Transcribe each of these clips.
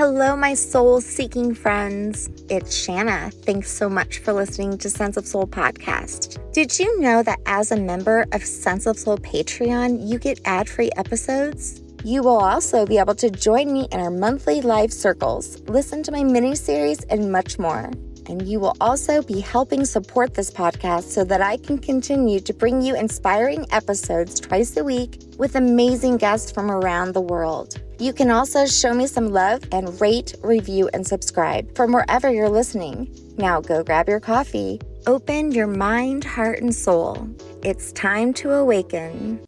Hello, my soul-seeking friends. It's Shanna. Thanks so much for listening to Sense of Soul podcast. Did you know that as a member of Sense of Soul Patreon, you get ad-free episodes? You will also be able to join me in our monthly live circles, listen to my mini-series, and much more. And you will also be helping support this podcast so that I can continue to bring you inspiring episodes twice a week with amazing guests from around the world. You can also show me some love and rate, review, and subscribe from wherever you're listening. Now go grab your coffee, open your mind, heart, and soul. It's time to awaken.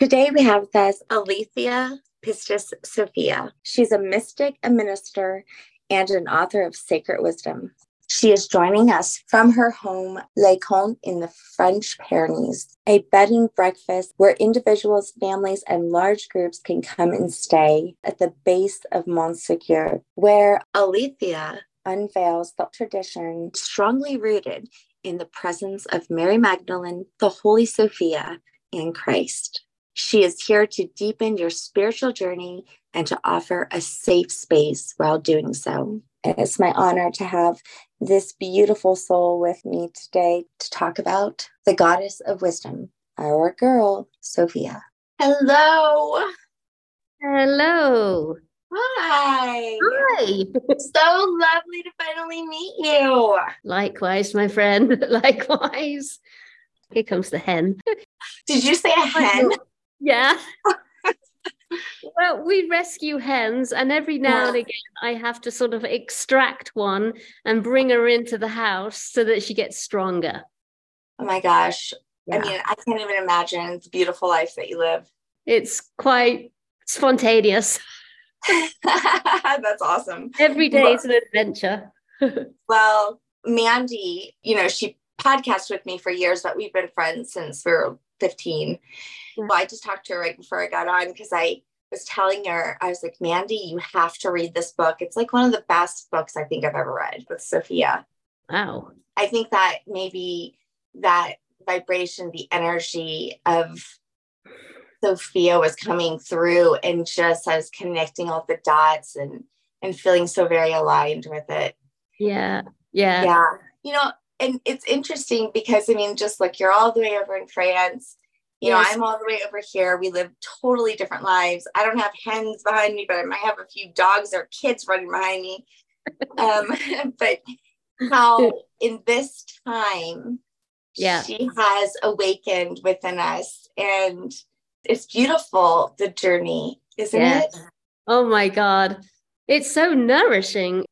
Today we have with us Aletheia Pistis Sophia. She's a mystic, a minister, and an author of sacred wisdom. She is joining us from her home, Le Conte, in the French Pyrenees, a bed and breakfast where individuals, families, and large groups can come and stay at the base of Montségur, where Aletheia unveils the tradition strongly rooted in the presence of Mary Magdalene, the Holy Sophia, and Christ. She is here to deepen your spiritual journey and to offer a safe space while doing so. And it's my honor to have this beautiful soul with me today to talk about the goddess of wisdom, our girl, Sophia. Hello. Hello. Hi. Hi. So lovely to finally meet you. Likewise, my friend. Likewise. Here comes the hen. Did you say a hen? Yeah. Well, we rescue hens, and every now and again, I have to sort of extract one and bring her into the house so that she gets stronger. Oh my gosh. Yeah. I mean, I can't even imagine the beautiful life that you live. It's quite spontaneous. That's awesome. Every day is an adventure. Well, Mandy, you know, she podcasted with me for years, but we've been friends since we were 15. Well, I just talked to her right before I got on because I was telling her, I was like, Mandy, you have to read this book. It's like one of the best books I think I've ever read with Sophia. Wow. I think that maybe that vibration, the energy of Sophia was coming through, and just I was connecting all the dots and feeling so very aligned with it. Yeah. Yeah. Yeah. You know, and it's interesting because, I mean, just like you're all the way over in France. You know, I'm all the way over here. We live totally different lives. I don't have hens behind me, but I might have a few dogs or kids running behind me. But how in this time, she has awakened within us. And it's beautiful, the journey, isn't it? Oh, my God. It's so nourishing.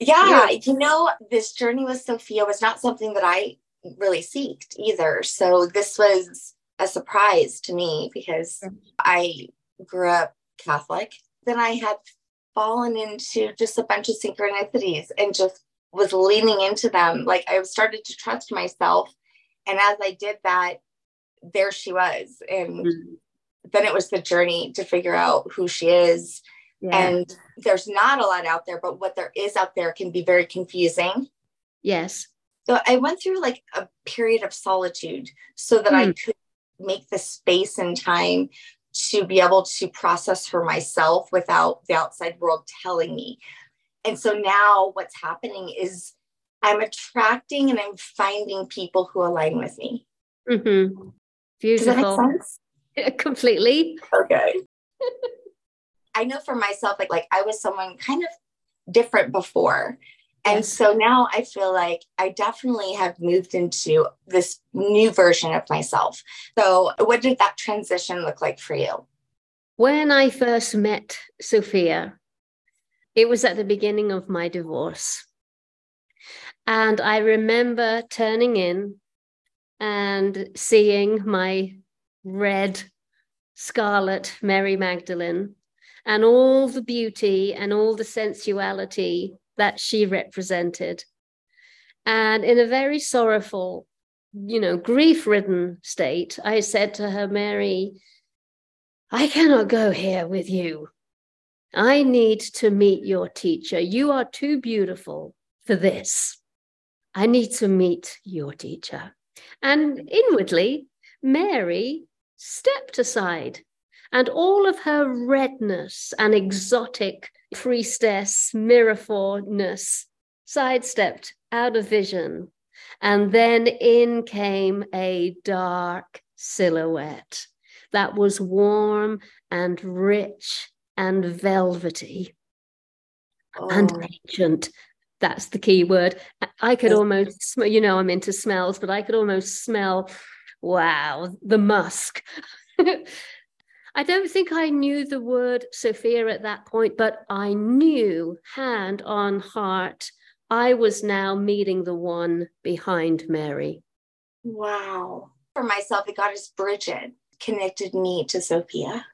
Yeah. You know, this journey with Sophia was not something that I really seeked either. So this was a surprise to me because I grew up Catholic. Then I had fallen into just a bunch of synchronicities and just was leaning into them. Like I started to trust myself. And as I did that, there she was. And then it was the journey to figure out who she is. Yeah. And there's not a lot out there, but what there is out there can be very confusing. Yes. So I went through like a period of solitude so that I could make the space and time to be able to process for myself without the outside world telling me. And so now what's happening is I'm attracting and I'm finding people who align with me. Mm-hmm. Beautiful. Does that make sense? Yeah, completely. Okay. I know for myself, like I was someone kind of different before. And so now I feel like I definitely have moved into this new version of myself. So what did that transition look like for you? When I first met Sophia, it was at the beginning of my divorce. And I remember turning in and seeing my red, scarlet Mary Magdalene and all the beauty and all the sensuality that she represented. And in a very sorrowful, you know, grief-ridden state, I said to her, Mary, I cannot go here with you. I need to meet your teacher. You are too beautiful for this. I need to meet your teacher. And inwardly, Mary stepped aside And all of her redness and exotic priestess miraforness sidestepped out of vision. And then in came a dark silhouette that was warm and rich and velvety and ancient. That's the key word. I could almost, you know, I'm into smells, but I could almost smell, wow, the musk. I don't think I knew the word Sophia at that point, but I knew hand on heart, I was now meeting the one behind Mary. Wow. For myself, the goddess Bridget connected me to Sophia.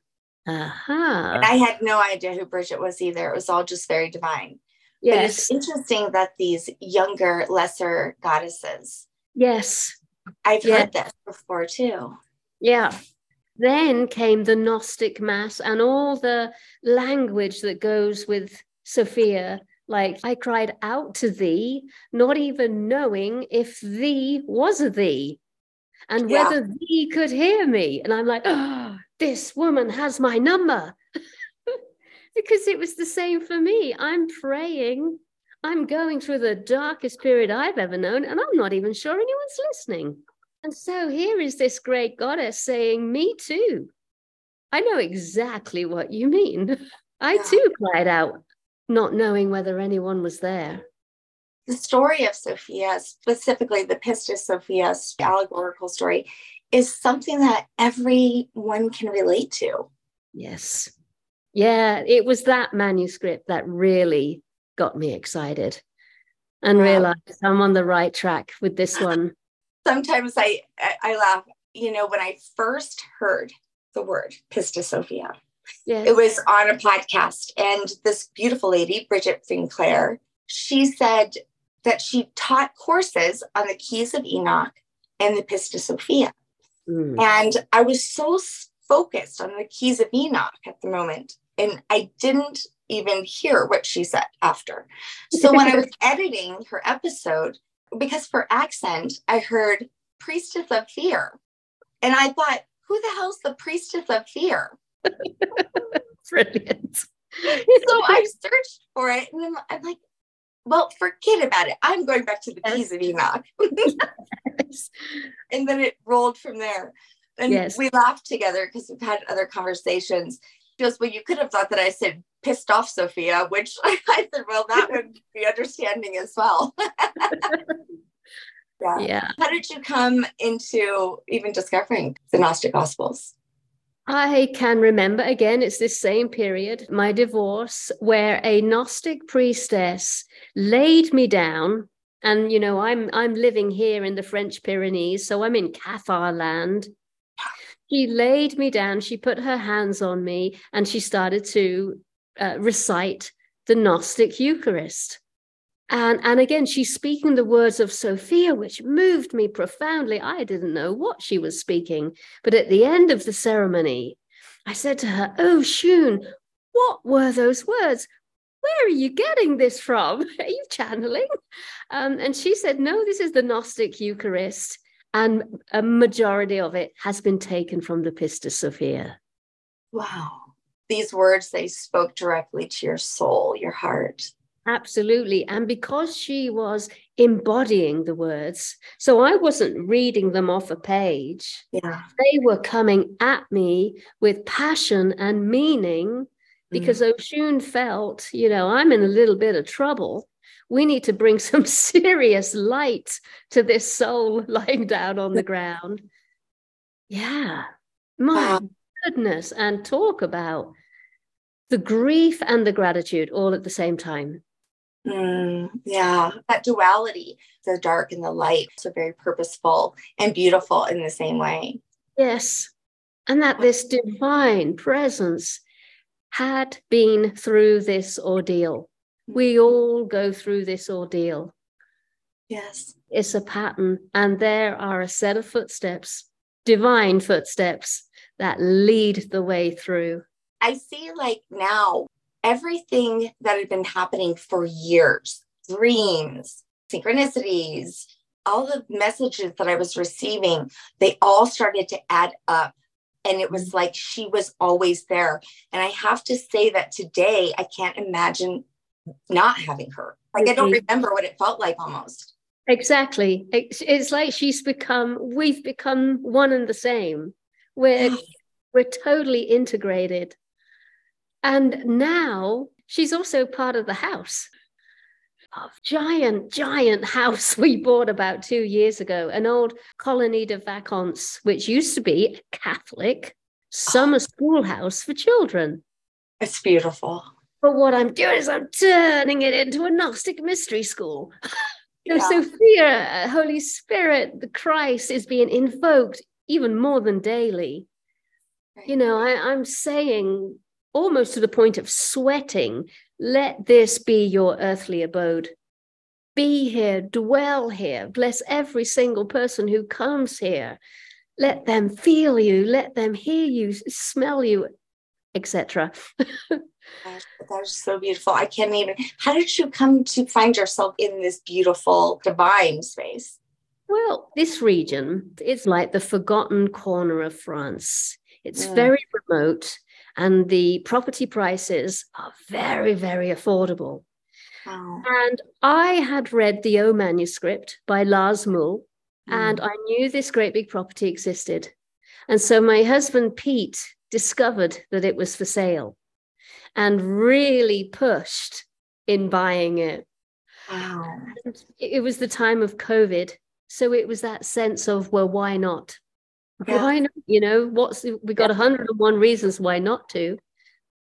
And I had no idea who Bridget was either. It was all just very divine. Yes. But it's interesting that these younger, lesser goddesses. Yes. I've heard that before too. Yeah. Then came the Gnostic Mass and all the language that goes with Sophia. Like, I cried out to thee, not even knowing if thee was a thee and whether thee could hear me. And I'm like, oh, this woman has my number. Because it was the same for me. I'm praying. I'm going through the darkest period I've ever known, and I'm not even sure anyone's listening. And so here is this great goddess saying, me too. I know exactly what you mean. I too cried out, not knowing whether anyone was there. The story of Sophia, specifically the Pistis Sophia allegorical story, is something that everyone can relate to. Yes. Yeah, it was that manuscript that really got me excited and realized I'm on the right track with this one. Sometimes I laugh, you know, when I first heard the word Pistis Sophia, it was on a podcast. And this beautiful lady, Bridget Sinclair, she said that she taught courses on the Keys of Enoch and the Pistis Sophia. And I was so focused on the Keys of Enoch at the moment. And I didn't even hear what she said after. So when I was editing her episode, because for accent, I heard Priestess of Fear. And I thought, who the hell's the Priestess of Fear? Brilliant. So I searched for it. And I'm like, well, forget about it. I'm going back to the Keys of Enoch. And then it rolled from there. And we laughed together because we've had other conversations. She goes, well, you could have thought that I said pissed off Sophia, which I said, well, that would be understanding as well. How did you come into even discovering the Gnostic Gospels? I can remember, again, it's this same period, my divorce, where a Gnostic priestess laid me down. And, you know, I'm living here in the French Pyrenees, so I'm in Cathar land. She laid me down, she put her hands on me, and she started to recite the Gnostic Eucharist. And again, she's speaking the words of Sophia, which moved me profoundly. I didn't know what she was speaking. But at the end of the ceremony, I said to her, Oshun, what were those words? Where are you getting this from? Are you channeling? And she said, no, this is the Gnostic Eucharist. And a majority of it has been taken from the Pistis Sophia. Wow. These words, they spoke directly to your soul, your heart. Absolutely. And because she was embodying the words, so I wasn't reading them off a page. Yeah. They were coming at me with passion and meaning. Because Oshun felt, you know, I'm in a little bit of trouble. We need to bring some serious light to this soul lying down on the ground. Yeah. My goodness. And talk about the grief and the gratitude all at the same time. Yeah. That duality, the dark and the light, so very purposeful and beautiful in the same way. Yes. And that this divine presence had been through this ordeal. We all go through this ordeal. Yes. It's a pattern. And there are a set of footsteps, divine footsteps, that lead the way through. I see, like, now, everything that had been happening for years, dreams, synchronicities, all the messages that I was receiving, they all started to add up And it was like she was always there. And I have to say that today, I can't imagine not having her. Like, I don't remember what it felt like almost. Exactly. It's like we've become one and the same. We're totally integrated. And now she's also part of the house. A giant, giant house we bought about 2 years ago, an old Colony de Vacances, which used to be a Catholic summer schoolhouse for children. It's beautiful. But what I'm doing is I'm turning it into a Gnostic mystery school. Yeah. So Sophia, Holy Spirit, the Christ is being invoked even more than daily. Right. You know, I'm saying almost to the point of sweating, let this be your earthly abode. Be here, dwell here, bless every single person who comes here. Let them feel you, let them hear you, smell you, etc. That was so beautiful. I can't even. How did you come to find yourself in this beautiful divine space? Well, this region is like the forgotten corner of France. It's very remote, and the property prices are very, very affordable. Wow. And I had read the O manuscript by Lars Muhl, and I knew this great big property existed. And so my husband, Pete, discovered that it was for sale and really pushed in buying it. Wow. It was the time of COVID. So it was that sense of, well, why not? Yeah. Why not? You know, we got 101 reasons why not to.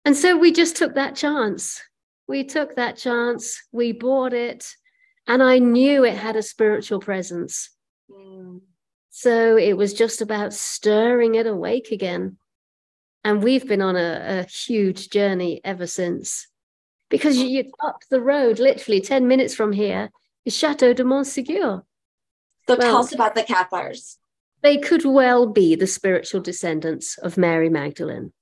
And so we just took that chance. We bought it, and I knew it had a spiritual presence. Mm. So it was just about stirring it awake again. And we've been on a huge journey ever since. Because you're up the road, literally 10 minutes from here, is Château de Montségur. So tell us about the Cathars. They could well be the spiritual descendants of Mary Magdalene,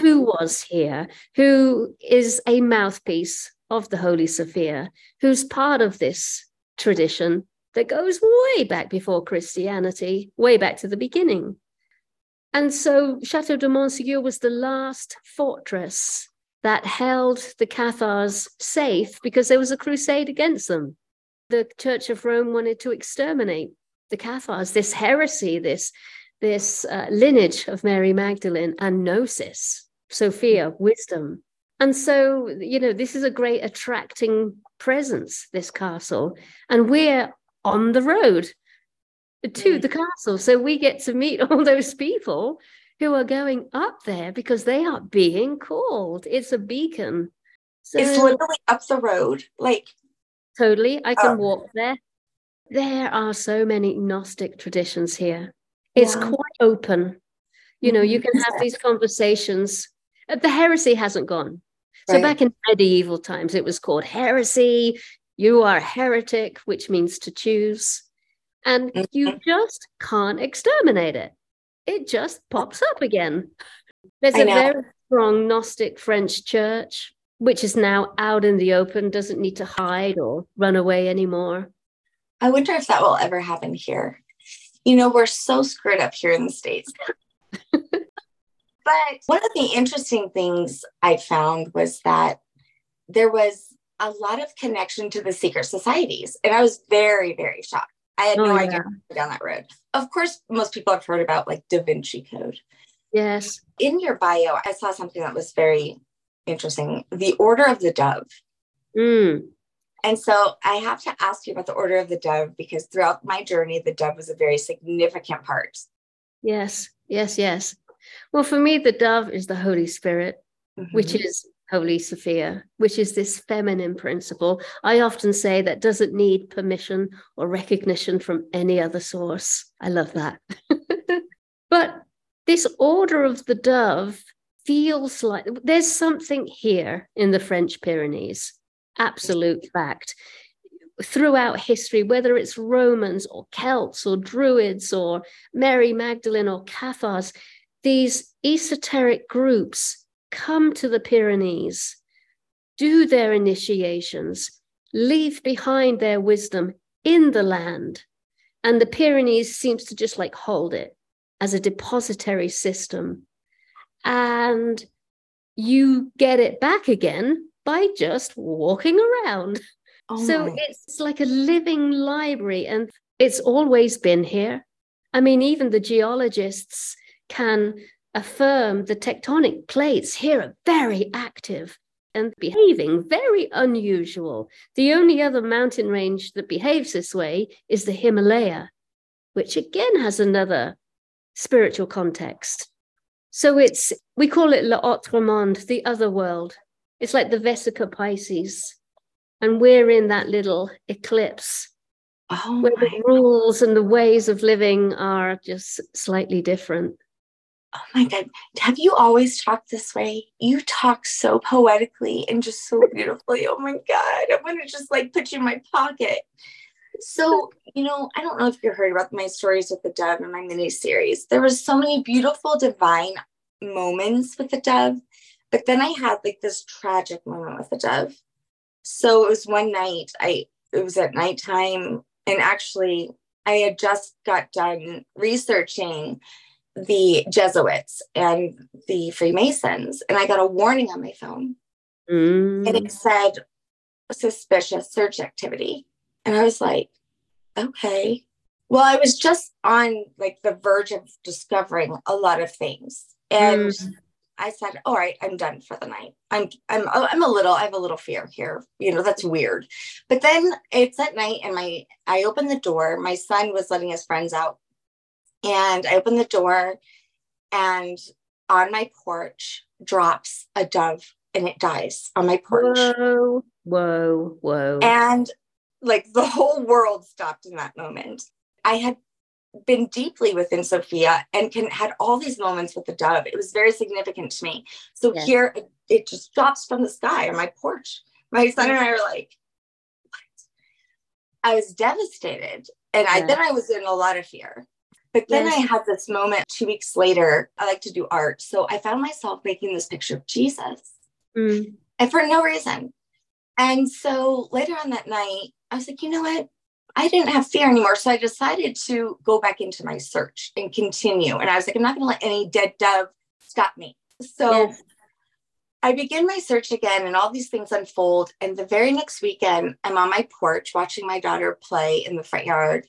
who was here, who is a mouthpiece of the Holy Sophia, who's part of this tradition that goes way back before Christianity, way back to the beginning. And so Château de Montségur was the last fortress that held the Cathars safe because there was a crusade against them. The Church of Rome wanted to exterminate the Cathars, this heresy, this lineage of Mary Magdalene and Gnosis, Sophia, wisdom. And so, you know, this is a great attracting presence, this castle. And we're on the road to the castle. So we get to meet all those people who are going up there because they are being called. It's a beacon. So, it's literally up the road. Like, totally. I can walk there. There are so many Gnostic traditions here. It's quite open. You know, you can have these conversations. The heresy hasn't gone. Right. So back in medieval times, it was called heresy. You are a heretic, which means to choose. And you just can't exterminate it. It just pops up again. There's a very strong Gnostic French church, which is now out in the open, doesn't need to hide or run away anymore. I wonder if that will ever happen here. You know, we're so screwed up here in the States. But one of the interesting things I found was that there was a lot of connection to the secret societies. And I was very, very shocked. I had no idea down that road. Of course, most people have heard about like Da Vinci Code. Yes. In your bio, I saw something that was very interesting. The Order of the Dove. Mm. And so I have to ask you about the Order of the Dove, because throughout my journey, the dove was a very significant part. Yes, yes, yes. Well, for me, the dove is the Holy Spirit, which is Holy Sophia, which is this feminine principle. I often say that doesn't need permission or recognition from any other source. I love that. But this Order of the Dove feels like there's something here in the French Pyrenees. Absolute fact. Throughout history, whether it's Romans or Celts or Druids or Mary Magdalene or Cathars, these esoteric groups come to the Pyrenees, do their initiations, leave behind their wisdom in the land, and the Pyrenees seems to just like hold it. as a depository system. And you get it back again by just walking around. Oh, so it's like a living library, and it's always been here. I mean, even the geologists can affirm the tectonic plates here are very active and behaving very unusual. The only other mountain range that behaves this way is the Himalaya, which again has another spiritual context. So it's, we call it l'autre monde, the other world. It's like the Vesica Pisces. And we're in that little eclipse where the rules and the ways of living are just slightly different. Oh my God. Have you always talked this way? You talk so poetically and just so beautifully. Oh my God. I want to just like put you in my pocket. So, you know, I don't know if you heard about my stories with the dove and my mini series. There was so many beautiful divine moments with the dove, but then I had like this tragic moment with the dove. So it was one night, it was at nighttime, and actually I had just got done researching the Jesuits and the Freemasons, and I got a warning on my phone. And it said suspicious search activity. And I was like, okay. Well, I was just on like the verge of discovering a lot of things. And I said, all right, I'm done for the night. I have a little fear here. You know, that's weird. But then it's at night, and I opened the door. My son was letting his friends out. And I opened the door, and on my porch drops a dove, and it dies on my porch. Whoa, whoa, whoa. And like the whole world stopped in that moment. I had been deeply within Sophia and had all these moments with the dove. It was very significant to me. So yes. Here it just drops from the sky on my porch. My son and I were like, what? I was devastated. And then I was in a lot of fear. But then I had this moment 2 weeks later. I like to do art. So I found myself making this picture of Jesus and for no reason. And so later on that night, I was like, you know what? I didn't have fear anymore. So I decided to go back into my search and continue. And I was like, I'm not going to let any dead dove stop me. So I begin my search again, and all these things unfold. And the very next weekend, I'm on my porch watching my daughter play in the front yard.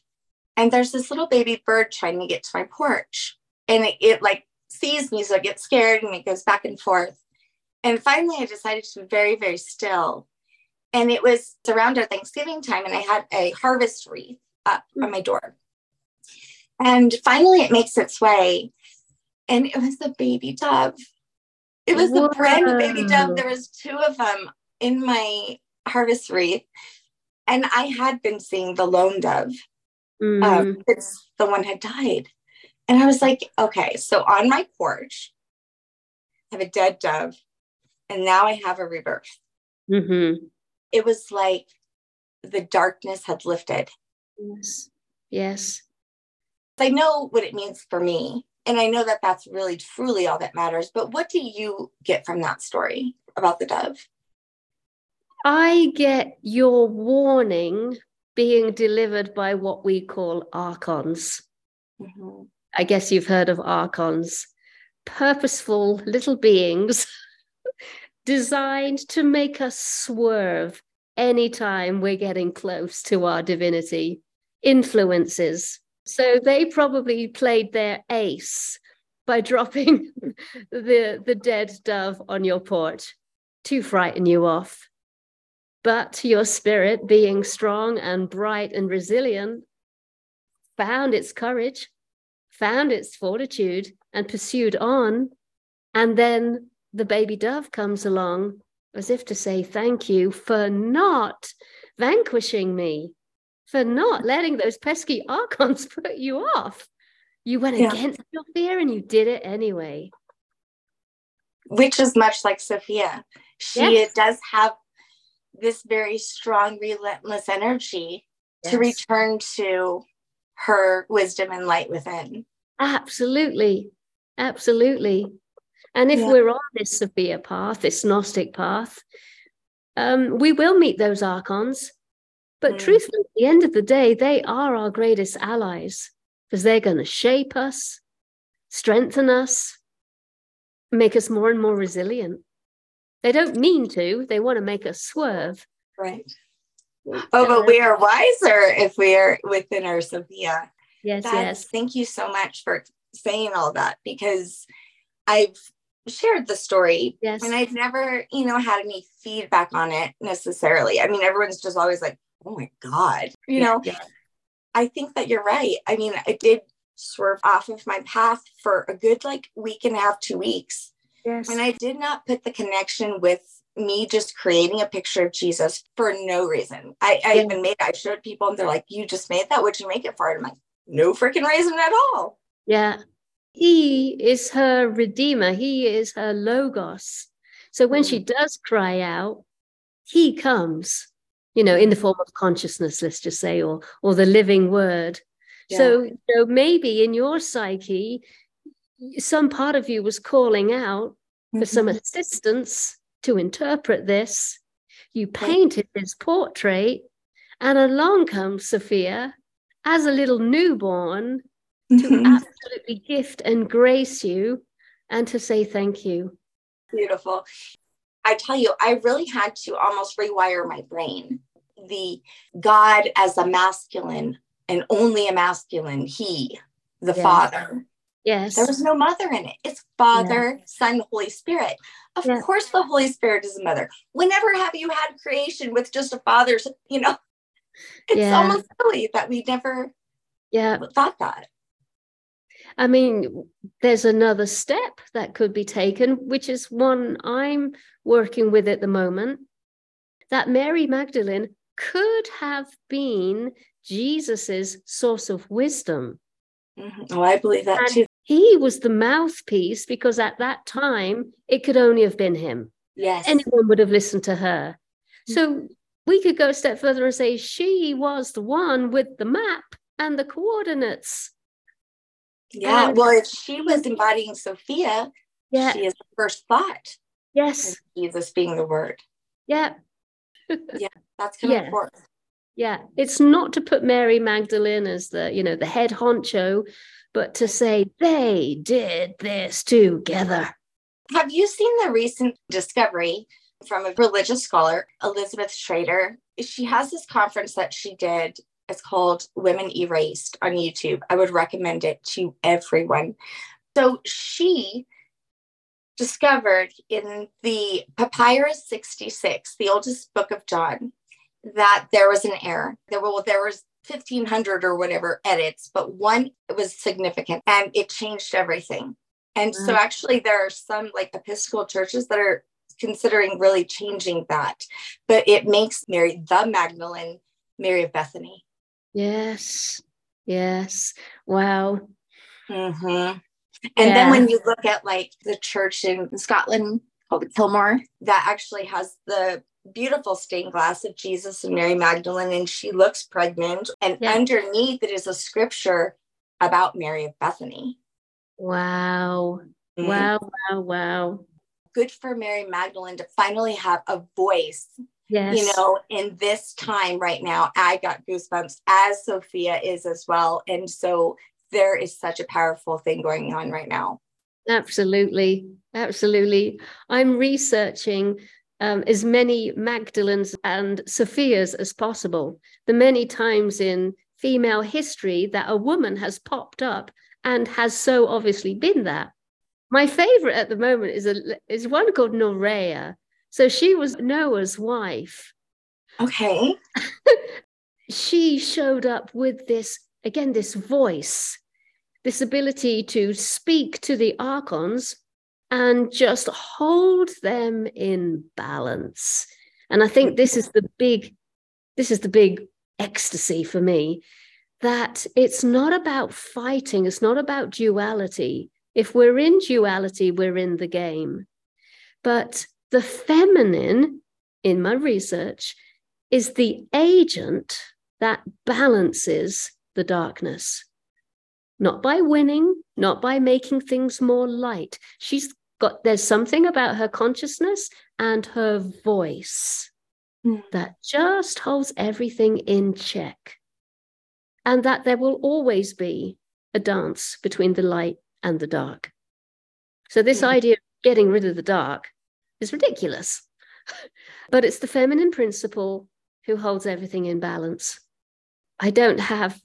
And there's this little baby bird trying to get to my porch. And it like sees me. So I get scared, and it goes back and forth. And finally, I decided to be very, very still. And it was around our Thanksgiving time, and I had a harvest wreath up on my door. And finally, it makes its way, and it was the baby dove. It was the brand new baby dove. There was two of them in my harvest wreath, and I had been seeing the lone dove. It's the one had died, and I was like, okay. So on my porch, I have a dead dove, and now I have a rebirth. Mm-hmm. It was like the darkness had lifted. Yes. Yes. I know what it means for me. And I know that that's really, truly all that matters. But what do you get from that story about the dove? I get your warning being delivered by what we call archons. Mm-hmm. I guess you've heard of archons. Purposeful little beings designed to make us swerve anytime we're getting close to our divinity influences. So they probably played their ace by dropping the dead dove on your porch to frighten you off. But your spirit, being strong and bright and resilient, found its courage, found its fortitude, and pursued on. And then the baby dove comes along as if to say, thank you for not vanquishing me, for not letting those pesky archons put you off. You went against your fear, and you did it anyway. Which is much like Sophia. She does have this very strong, relentless energy to return to her wisdom and light within. Absolutely. Absolutely. And if we're on this Sophia path, this Gnostic path, we will meet those archons. But truthfully, at the end of the day, they are our greatest allies, because they're going to shape us. strengthen us, make us more and more resilient. They don't mean to, they want to make us swerve. Right. Oh, but we are wiser if we are within our Sophia. Yes, yes. Thank you so much for saying all that, because I've shared the story, yes, and I've never, had any feedback on it necessarily. I mean, everyone's just always like, oh my God, yeah. I think that you're right. I mean, I did swerve off of my path for a good week and a half, 2 weeks. Yes. And I did not put the connection with me just creating a picture of Jesus for no reason. I even made, I showed people and they're like, you just made that, what'd you make it for? And I'm like, no freaking reason at all. Yeah. He is her redeemer. He is her logos. So when she does cry out, he comes, in the form of consciousness, let's just say, or the living word. Yeah. So maybe in your psyche, some part of you was calling out for some assistance to interpret this. You painted his portrait, and along comes Sophia as a little newborn to absolutely gift and grace you and to say thank you. Beautiful. I tell you, I really had to almost rewire my brain. The God as a masculine and only a masculine, he, the Father. Yes. There was no mother in it. It's Father, Son, Holy Spirit. Of course, the Holy Spirit is a mother. Whenever have you had creation with just a father? It's almost silly that we never thought that. I mean, there's another step that could be taken, which is one I'm working with at the moment, that Mary Magdalene could have been Jesus's source of wisdom. Oh, I believe that too. He was the mouthpiece, because at that time, it could only have been him. Yes. Anyone would have listened to her. So we could go a step further and say she was the one with the map and the coordinates. Yeah, well, if she was embodying Sophia, she is the first thought. Yes. Jesus being the word. Yeah. Yeah, that's kind of important. Yeah, it's not to put Mary Magdalene as the, the head honcho, but to say they did this together. Have you seen the recent discovery from a religious scholar, Elizabeth Schrader? She has this conference that she did. It's called Women Erased on YouTube. I would recommend it to everyone. So she discovered in the Papyrus 66, the oldest book of John, that there was an error. There was 1,500 or whatever edits, but one was significant and it changed everything. And so actually there are some Episcopal churches that are considering really changing that, but it makes Mary the Magdalene, Mary of Bethany. Yes. Yes. Wow. Mm-hmm. And then when you look at the church in Scotland called Kilmore, that actually has the beautiful stained glass of Jesus and Mary Magdalene, and she looks pregnant. And underneath it is a scripture about Mary of Bethany. Wow. Mm-hmm. Wow. Wow. Wow. Good for Mary Magdalene to finally have a voice. Yes. In this time right now, I got goosebumps, as Sophia is as well. And so there is such a powerful thing going on right now. Absolutely. Absolutely. I'm researching as many Magdalenes and Sophias as possible. The many times in female history that a woman has popped up and has so obviously been that. My favorite at the moment is one called Norea. So she was Noah's wife. Okay. She showed up with this voice, this ability to speak to the Archons and just hold them in balance. And I think this is the big ecstasy for me, that it's not about fighting. It's not about duality. If we're in duality, we're in the game. But the feminine, in my research, is the agent that balances the darkness. Not by winning, not by making things more light. There's something about her consciousness and her voice that just holds everything in check. And that there will always be a dance between the light and the dark. So this idea of getting rid of the dark is ridiculous, but it's the feminine principle who holds everything in balance. I don't have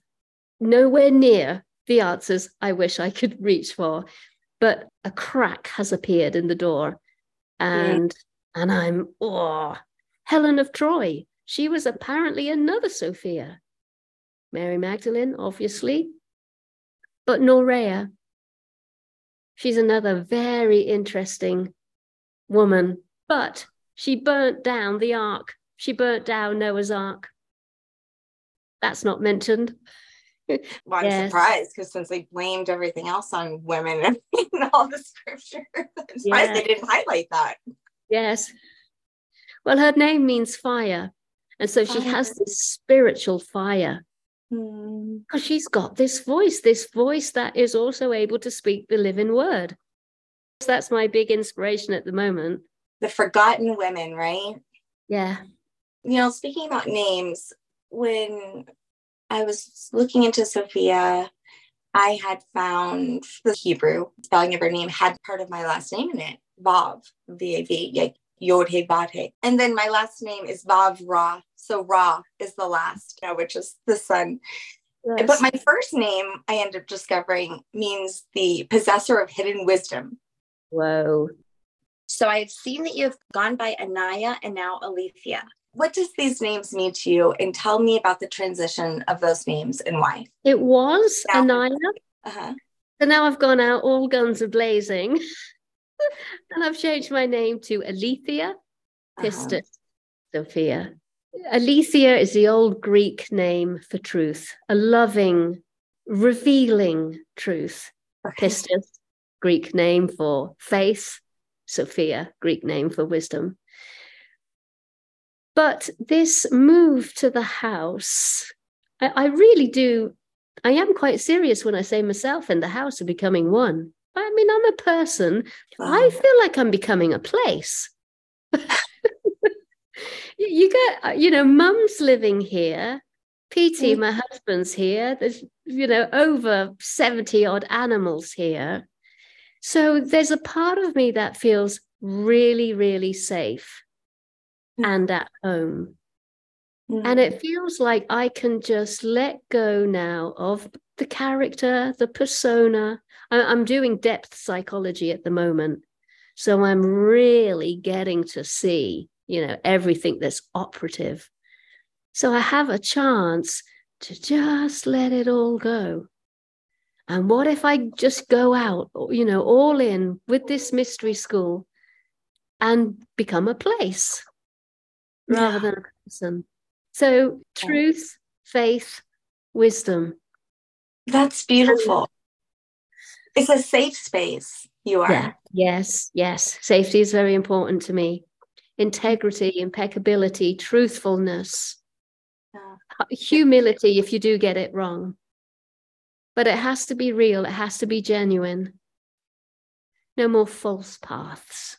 nowhere near the answers I wish I could reach for, but a crack has appeared in the door, and I'm, oh, Helen of Troy. She was apparently another Sophia. Mary Magdalene, obviously, but Norea. She's another very interesting woman, but she burnt down the ark. She burnt down Noah's ark. That's not mentioned. Well, I'm surprised, because since they blamed everything else on women in all the scripture, I'm surprised they didn't highlight that. Yes. Well, her name means fire. And so she has this spiritual fire. Because she's got this voice that is also able to speak the living word. So that's my big inspiration at the moment. The forgotten women, right? Yeah. You know, speaking about names, when I was looking into Sophia, I had found the Hebrew spelling of her name had part of my last name in it. Vav, V-A-V, like Yod-He, Vav-He. And then my last name is Vav Ra. So Ra is the last, you know, which is the sun. Yes. But my first name, I ended up discovering, means the possessor of hidden wisdom. Whoa. So I've seen that you have gone by Anaya and now Aletheia. What does these names mean to you? And tell me about the transition of those names and why. It was now, Anaya. Uh-huh. So now I've gone out all guns a-blazing. And I've changed my name to Aletheia Pistis Sophia. Aletheia is the old Greek name for truth, a loving, revealing truth. Okay. Pistis, Greek name for faith. Sophia, Greek name for wisdom. But this move to the house, I really do. I am quite serious when I say myself and the house are becoming one. I mean, I'm a person. I feel like I'm becoming a place. You get, you know, mum's living here. Pete, my husband's here. There's, you know, over 70 odd animals here. So there's a part of me that feels really, really safe and at home. And it feels like I can just let go now of the character, the persona. I'm doing depth psychology at the moment. So I'm really getting to see, you know, everything that's operative. So I have a chance to just let it all go. And what if I just go out, you know, all in with this mystery school and become a place rather than a person? So truth, faith, wisdom. That's beautiful. It's a safe space you are. Yeah. Yes, yes. Safety is very important to me. Integrity, impeccability, truthfulness, humility if you do get it wrong. But it has to be real. It has to be genuine. No more false paths.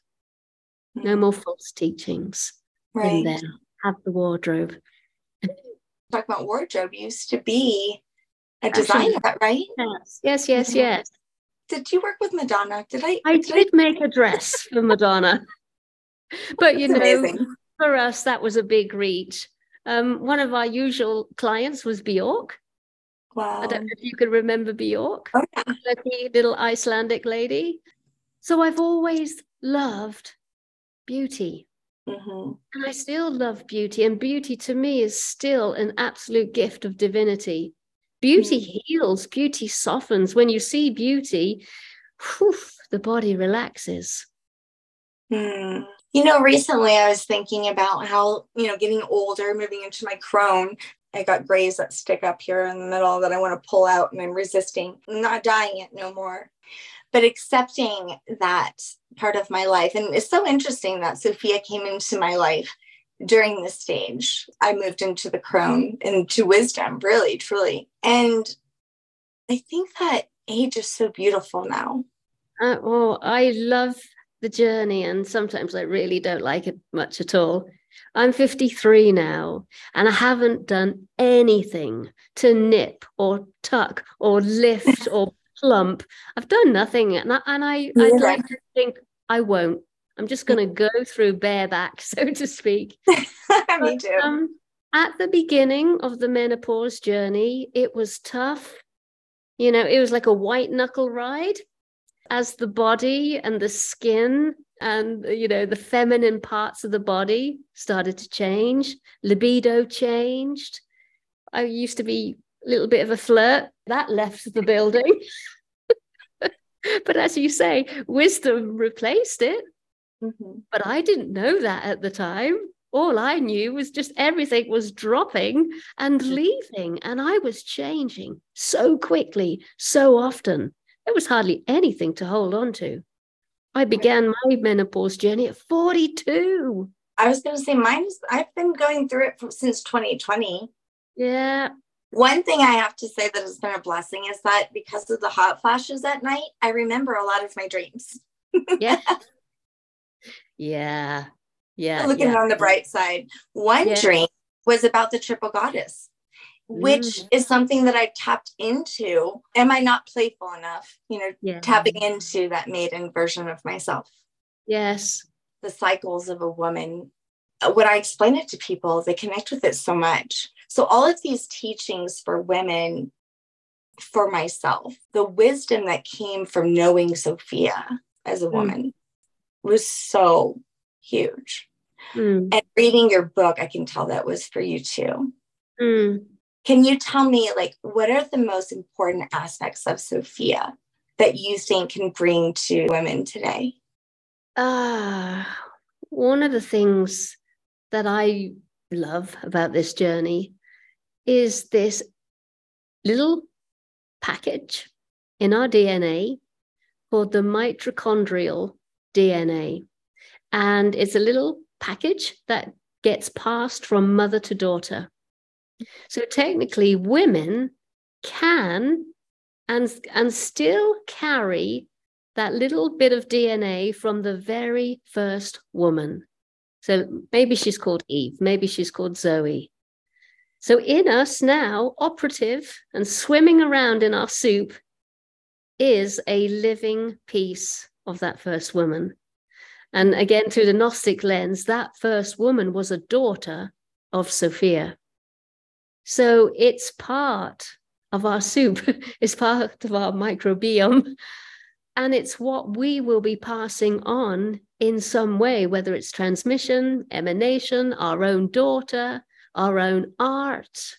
No more false teachings. Right. In there. Have the wardrobe. Talk about wardrobe. You used to be a designer, right? Yes. Did you work with Madonna? I did make a dress for Madonna. But, you know, amazing. For us, that was a big reach. One of our usual clients was Bjork. Wow. I don't know if you can remember Bjork, the little Icelandic lady. So I've always loved beauty. And I still love beauty. And beauty to me is still an absolute gift of divinity. Beauty heals, beauty softens. When you see beauty, the body relaxes. You know, recently I was thinking about how, you know, getting older, moving into my crone, I got grays that stick up here in the middle that I want to pull out, and I'm resisting. I'm not dying it no more, but accepting that part of my life. And it's so interesting that Sophia came into my life during this stage. I moved into the crone, into wisdom, really, truly. And I think that age is so beautiful now. Oh, I love the journey. And sometimes I really don't like it much at all. I'm 53 now, and I haven't done anything to nip or tuck or lift or plump. I've done nothing. And I'd like to think I won't. I'm just going to go through bareback, so to speak. Me too. At the beginning of the menopause journey, it was tough. You know, it was like a white knuckle ride as the body and the skin and, you know, the feminine parts of the body started to change. Libido changed. I used to be a little bit of a flirt. That left the building. But as you say, wisdom replaced it. Mm-hmm. But I didn't know that at the time. All I knew was just everything was dropping and leaving. And I was changing so quickly, so often. There was hardly anything to hold on to. I began my menopause journey at 42. I was going to say, I've been going through it since 2020. Yeah. One thing I have to say that has been a blessing is that because of the hot flashes at night, I remember a lot of my dreams. Yeah. Yeah. Yeah, looking on the bright side. One dream was about the triple goddess, which is something that I tapped into. Am I not playful enough? You know, tapping into that maiden version of myself. Yes. The cycles of a woman. When I explain it to people, they connect with it so much. So all of these teachings for women, for myself, the wisdom that came from knowing Sophia as a woman was so huge. And reading your book, I can tell that was for you too. Can you tell me, like, what are the most important aspects of Sophia that you think can bring to women today? One of the things that I love about this journey is this little package in our DNA called the mitochondrial DNA. And it's a little package that gets passed from mother to daughter. So technically, women can and still carry that little bit of DNA from the very first woman. So maybe she's called Eve, maybe she's called Zoe. So in us now, operative and swimming around in our soup is a living piece of that first woman. And again, through the Gnostic lens, that first woman was a daughter of Sophia. So it's part of our soup, it's part of our microbiome, and it's what we will be passing on in some way, whether it's transmission, emanation, our own daughter, our own art.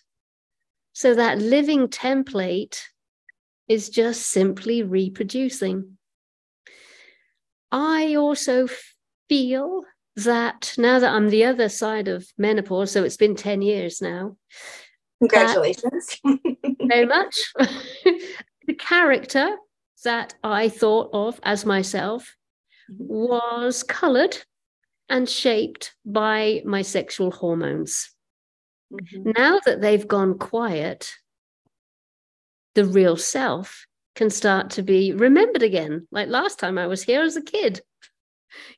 So that living template is just simply reproducing. I also feel that now that I'm the other side of menopause, so it's been 10 years now. Congratulations. Very much. The character that I thought of as myself was colored and shaped by my sexual hormones. Mm-hmm. Now that they've gone quiet, the real self can start to be remembered again. Like last time I was here as a kid,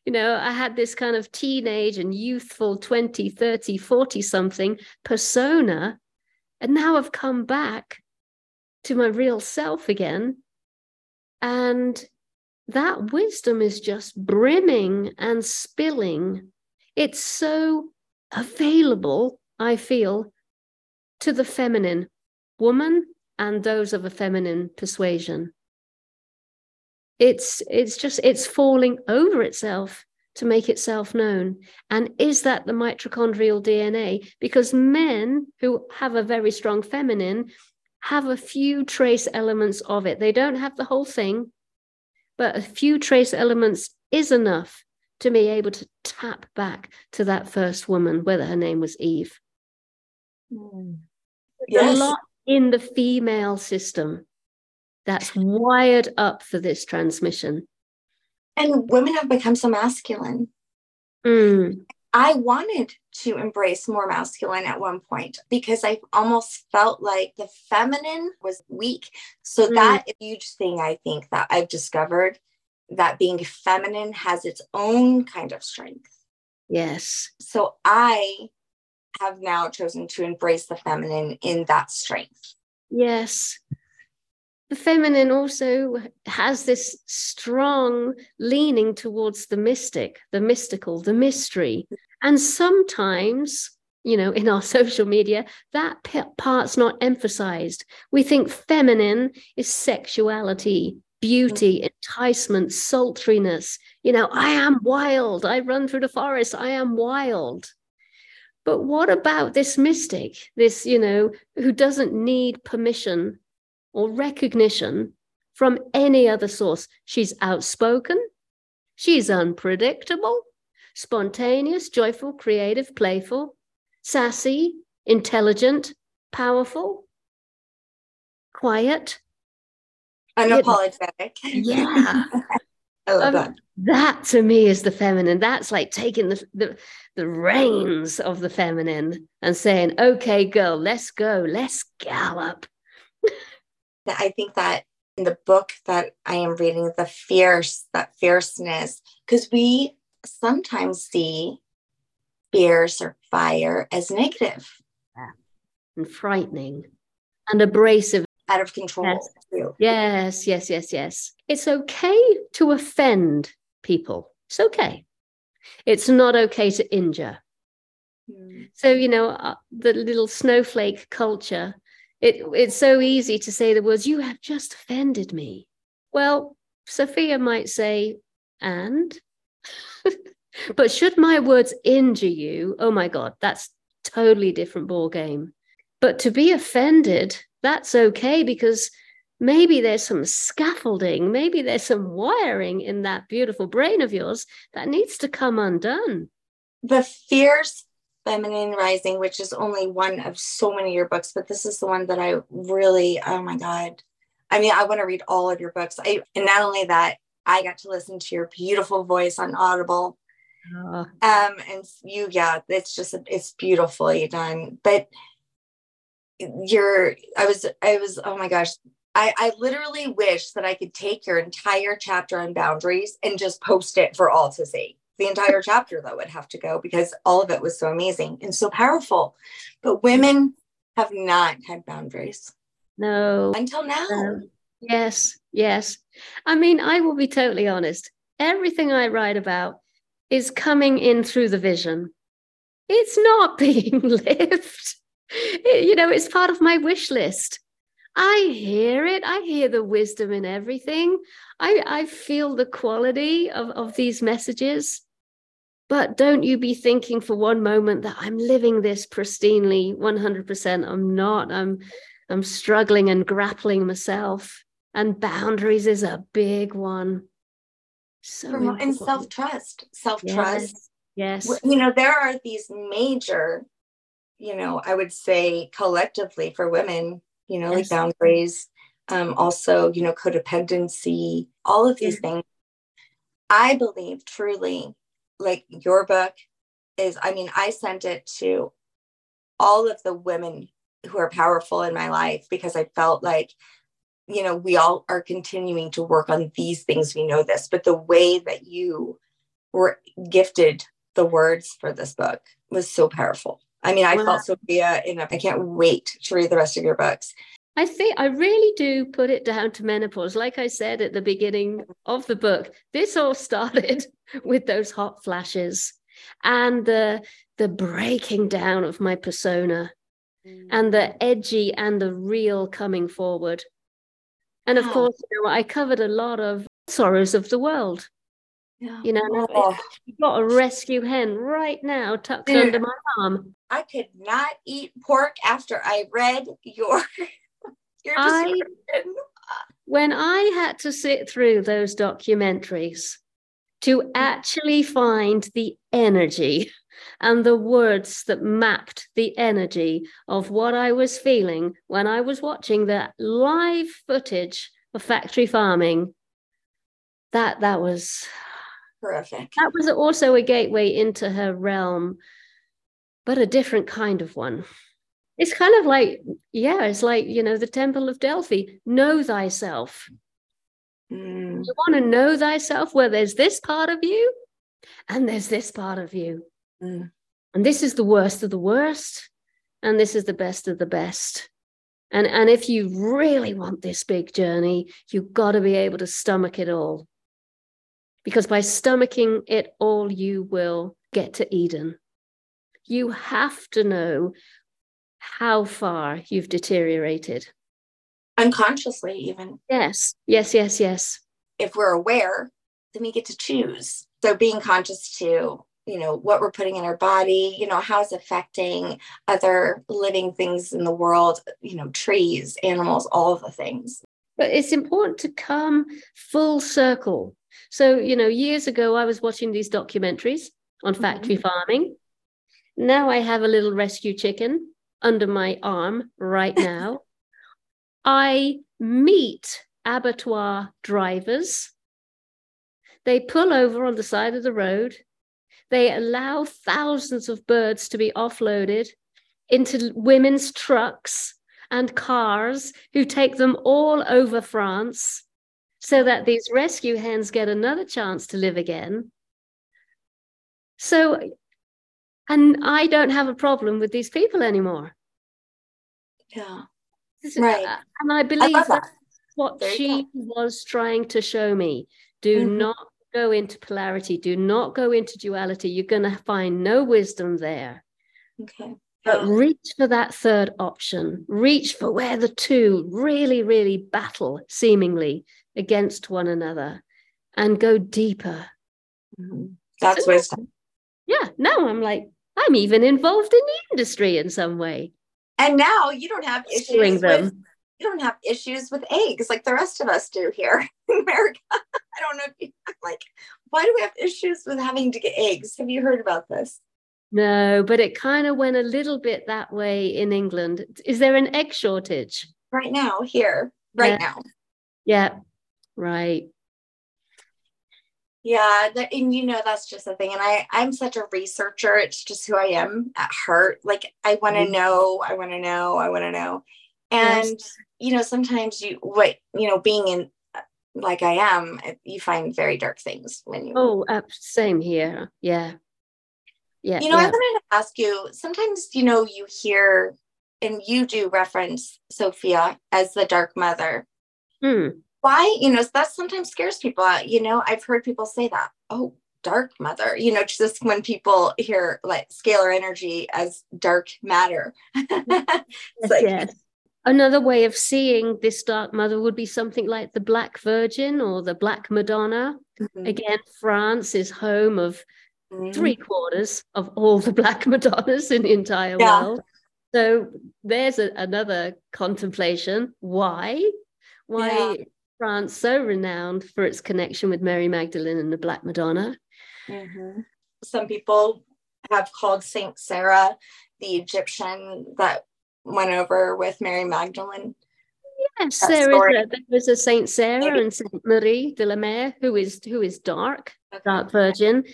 you know, I had this kind of teenage and youthful 20, 30, 40 something persona. And now I've come back to my real self again. And that wisdom is just brimming and spilling. It's so available, I feel, to the feminine woman and those of a feminine persuasion. It's falling over itself to make itself known. And is that the mitochondrial DNA? Because men who have a very strong feminine have a few trace elements of it. They don't have the whole thing, but a few trace elements is enough to be able to tap back to that first woman, whether her name was Eve. Yes. A lot in the female system that's wired up for this transmission. And women have become so masculine. I wanted to embrace more masculine at one point because I almost felt like the feminine was weak. So that huge thing, I think, that I've discovered, that being feminine has its own kind of strength. Yes. So I have now chosen to embrace the feminine in that strength. Yes. the feminine also has this strong leaning towards the mystic, the mystical, the mystery. And sometimes, you know, in our social media, that part's not emphasized. We think feminine is sexuality, beauty, enticement, sultriness. You know, I am wild. I run through the forest. I am wild. But what about this mystic, this, you know, who doesn't need permission or recognition from any other source? She's outspoken, she's unpredictable, spontaneous, joyful, creative, playful, sassy, intelligent, powerful, quiet. Unapologetic. Yeah. I love that. That to me is the feminine. That's like taking the reins of the feminine and saying, okay, girl, let's go, let's gallop. I think that in the book that I am reading, that fierceness, because we sometimes see fierce or fire as negative. Yeah. And frightening and abrasive. Out of control. Yes, yes, yes, yes. It's okay to offend people. It's okay. It's not okay to injure. Mm. So, you know, the little snowflake culture, It's so easy to say the words, you have just offended me. Well, Sophia might say, and? But should my words injure you? Oh my God, that's totally different ball game. But to be offended, that's okay, because maybe there's some scaffolding, maybe there's some wiring in that beautiful brain of yours that needs to come undone. The fierce feminine rising, which is only one of so many of your books, but this is the one that I really, oh my God. I mean, I want to read all of your books. And not only that, I got to listen to your beautiful voice on Audible. Oh. It's beautifully done, but I was, oh my gosh. I literally wish that I could take your entire chapter on boundaries and just post it for all to see. The entire chapter, though, would have to go, because all of it was so amazing and so powerful. But women have not had boundaries. No. Until now. Yes, yes. I mean, I will be totally honest. Everything I write about is coming in through the vision. It's not being lived. It's part of my wish list. I hear it. I hear the wisdom in everything. I feel the quality of these messages. But don't you be thinking for one moment that I'm living this pristinely, 100%. I'm not. I'm struggling and grappling myself. And boundaries is a big one. So important. And self-trust. Self-trust. Yes. Yes. You know, there are these major, I would say collectively for women, yes. Like boundaries, also, codependency, all of these things. I believe truly, like your book is, I mean, I sent it to all of the women who are powerful in my life, because I felt like, we all are continuing to work on these things. We know this, but the way that you were gifted the words for this book was so powerful. I mean, I felt Sophia enough. I can't wait to read the rest of your books. I think I really do put it down to menopause. Like I said at the beginning of the book, this all started with those hot flashes and the breaking down of my persona and the edgy and the real coming forward. And of course, I covered a lot of sorrows of the world. Yeah. I've got a rescue hen right now tucked under my arm. I could not eat pork after I read your description. When I had to sit through those documentaries to actually find the energy and the words that mapped the energy of what I was feeling when I was watching that live footage of factory farming, that was... Terrific. That was also a gateway into her realm, but a different kind of one. It's kind of like, the Temple of Delphi, know thyself. Mm. You want to know thyself? Well, there's this part of you and there's this part of you. Mm. And this is the worst of the worst. And this is the best of the best. And if you really want this big journey, you've got to be able to stomach it all. Because by stomaching it all, you will get to Eden. You have to know how far you've deteriorated. Unconsciously, even. Yes. If we're aware, then we get to choose. So being conscious to, you know, what we're putting in our body, you know, how it's affecting other living things in the world, you know, trees, animals, all of the things. But it's important to come full circle. So, you know, years ago, I was watching these documentaries on factory farming. Now I have a little rescue chicken under my arm right now. I meet abattoir drivers. They pull over on the side of the road. They allow thousands of birds to be offloaded into women's trucks and cars who take them all over France so that these rescue hens get another chance to live again. So, and I don't have a problem with these people anymore. Yeah. Right. And I believe that's what she was trying to show me. Do not go into polarity. Do not go into duality. You're going to find no wisdom there. Okay. But reach for that third option. Reach for where the two really, really battle seemingly against one another and go deeper. That's wisdom. Yeah. Now I'm like, I'm even involved in the industry in some way. And now you don't have issues with eggs like the rest of us do here in America. I don't know if you, I'm like, why do we have issues with having to get eggs? Have you heard about this? No, but it kind of went a little bit that way in England. Is there an egg shortage? Right now, here, right now. Yeah, right. Yeah, and you know, that's just the thing. And I'm such a researcher. It's just who I am at heart. Like, I want to know, I want to know. And, you know, sometimes being in, like I am, you find very dark things when you. Oh, same here. Yeah. Yeah. You know, I wanted to ask you, sometimes, you know, you hear, and you do reference Sophia as the Dark Mother. Why, you know, that sometimes scares people out. You know, I've heard people say that, oh, Dark Mother, you know, just when people hear like scalar energy as dark matter. Yes. Another way of seeing this Dark Mother would be something like the Black Virgin or the Black Madonna. Again, France is home of 3/4 of all the Black Madonnas in the entire world. So there's another contemplation. Why? Yeah. France so renowned for its connection with Mary Magdalene and the Black Madonna. Some people have called Saint Sarah the Egyptian that went over with Mary Magdalene. Yes, there was a Saint Sarah and Saint Marie de la Mer who is dark, dark virgin.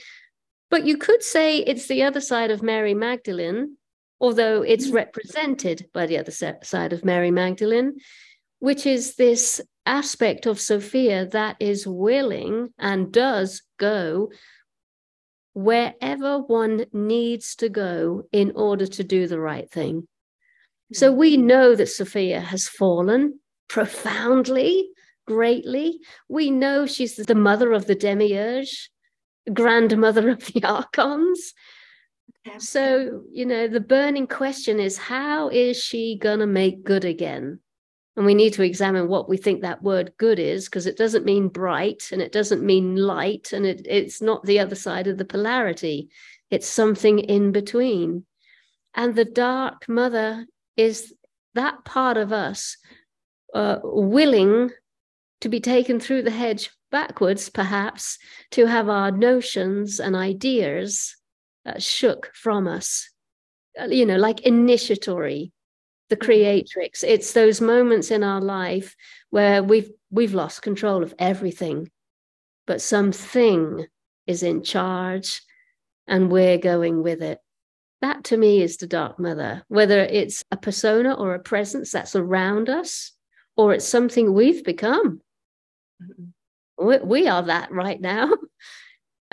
But you could say it's the other side of Mary Magdalene, although it's represented by the other side of Mary Magdalene, which is this aspect of Sophia that is willing and does go wherever one needs to go in order to do the right thing. So we know that Sophia has fallen profoundly, greatly. We know she's the mother of the Demiurge, grandmother of the Archons. So, you know, the burning question is, how is she gonna make good again? And we need to examine what we think that word good is, because it doesn't mean bright and it doesn't mean light. And it's not the other side of the polarity. It's something in between. And the Dark Mother is that part of us willing to be taken through the hedge backwards, perhaps, to have our notions and ideas shook from us, you know, like initiatory. The creatrix. It's those moments in our life where we've lost control of everything, but something is in charge and we're going with it. That to me is the Dark Mother, whether it's a persona or a presence that's around us, or it's something we've become. We are that right now.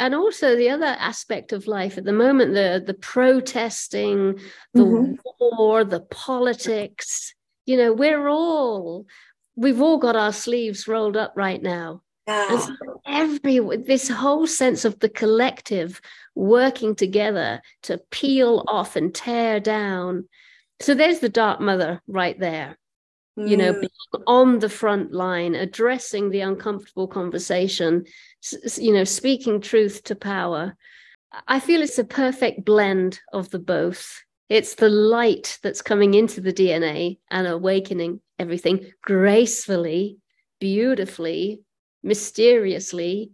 And also the other aspect of life at the moment, the protesting, the war, the politics, You know, we've all got our sleeves rolled up right now. Yeah. And so this whole sense of the collective working together to peel off and tear down. So there's the Dark Mother right there, you know, being on the front line, addressing the uncomfortable conversation, you know, speaking truth to power. I feel it's a perfect blend of the both. It's the light that's coming into the DNA and awakening everything gracefully, beautifully, mysteriously.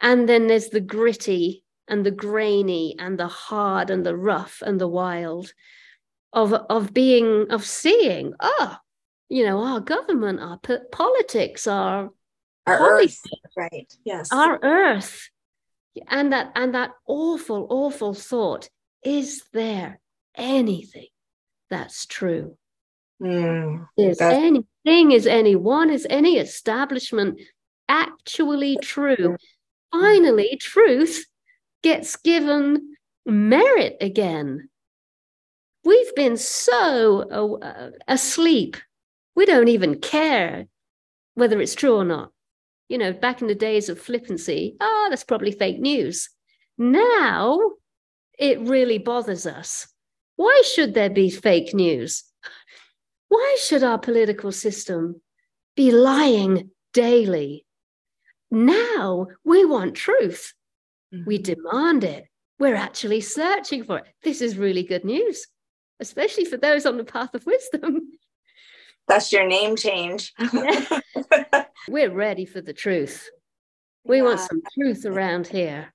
And then there's the gritty and the grainy and the hard and the rough and the wild of seeing, our government, our politics, our politics, earth, right? Yes. Our earth. And that awful, awful thought, is there anything that's true? Is anything, is anyone, is any establishment actually true? Finally, truth gets given merit again. We've been so asleep. We don't even care whether it's true or not. You know, back in the days of flippancy, that's probably fake news. Now, it really bothers us. Why should there be fake news? Why should our political system be lying daily? Now we want truth. We demand it. We're actually searching for it. This is really good news, especially for those on the path of wisdom. That's your name change. We're ready for the truth. We want some truth around here.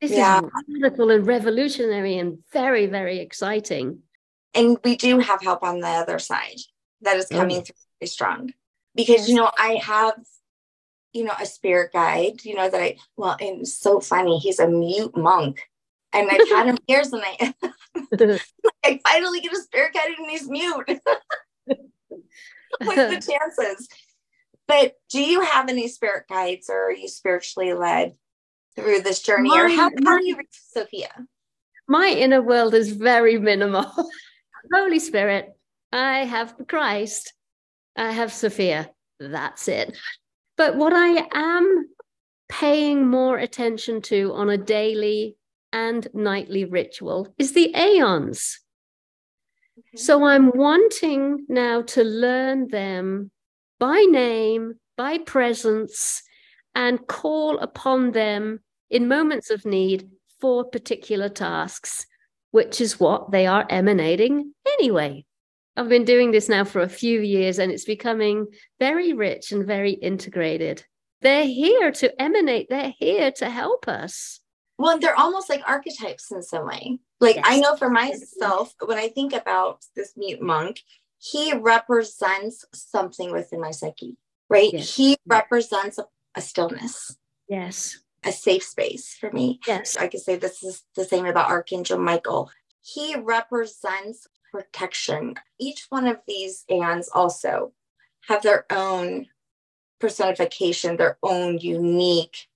This is radical and revolutionary and very, very exciting. And we do have help on the other side that is coming through very strong. Because, you know, I have, you know, a spirit guide, you know, and it's so funny. He's a mute monk. And I've had him years and I finally get a spirit guide and he's mute. What's the chances? But do you have any spirit guides, or are you spiritually led through this journey? Or how do you reach Sophia? My inner world is very minimal. Holy Spirit, I have Christ, I have Sophia. That's it. But what I am paying more attention to on a daily and nightly ritual is the Aeons. So I'm wanting now to learn them by name, by presence, and call upon them in moments of need for particular tasks, which is what they are emanating anyway. I've been doing this now for a few years, and it's becoming very rich and very integrated. They're here to emanate. They're here to help us. Well, they're almost like archetypes in some way. Like, yes. I know for myself, when I think about this mute monk, he represents something within my psyche, right? Yes. He represents a stillness. Yes. A safe space for me. Yes. I could say this is the same about Archangel Michael. He represents protection. Each one of these Aeons also have their own personification, their own unique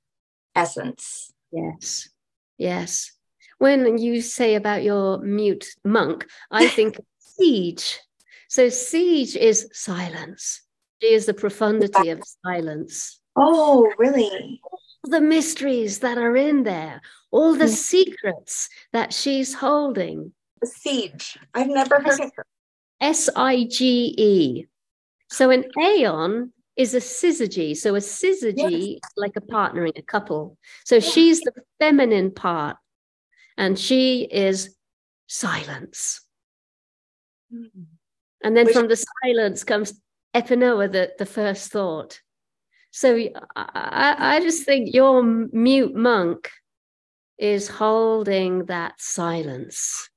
essence. Yes. Yes. When you say about your mute monk, I think of Siege. So Siege is silence. She is the profundity of silence. Oh, really? All the mysteries that are in there, all the secrets that she's holding. Siege. I've never heard of her. S-I-G-E. So an Aeon is a syzygy. So a syzygy is like a partnering, a couple. So she's the feminine part, and she is silence. Mm-hmm. And then from the silence comes epinoa, the first thought. So I just think your mute monk is holding that silence.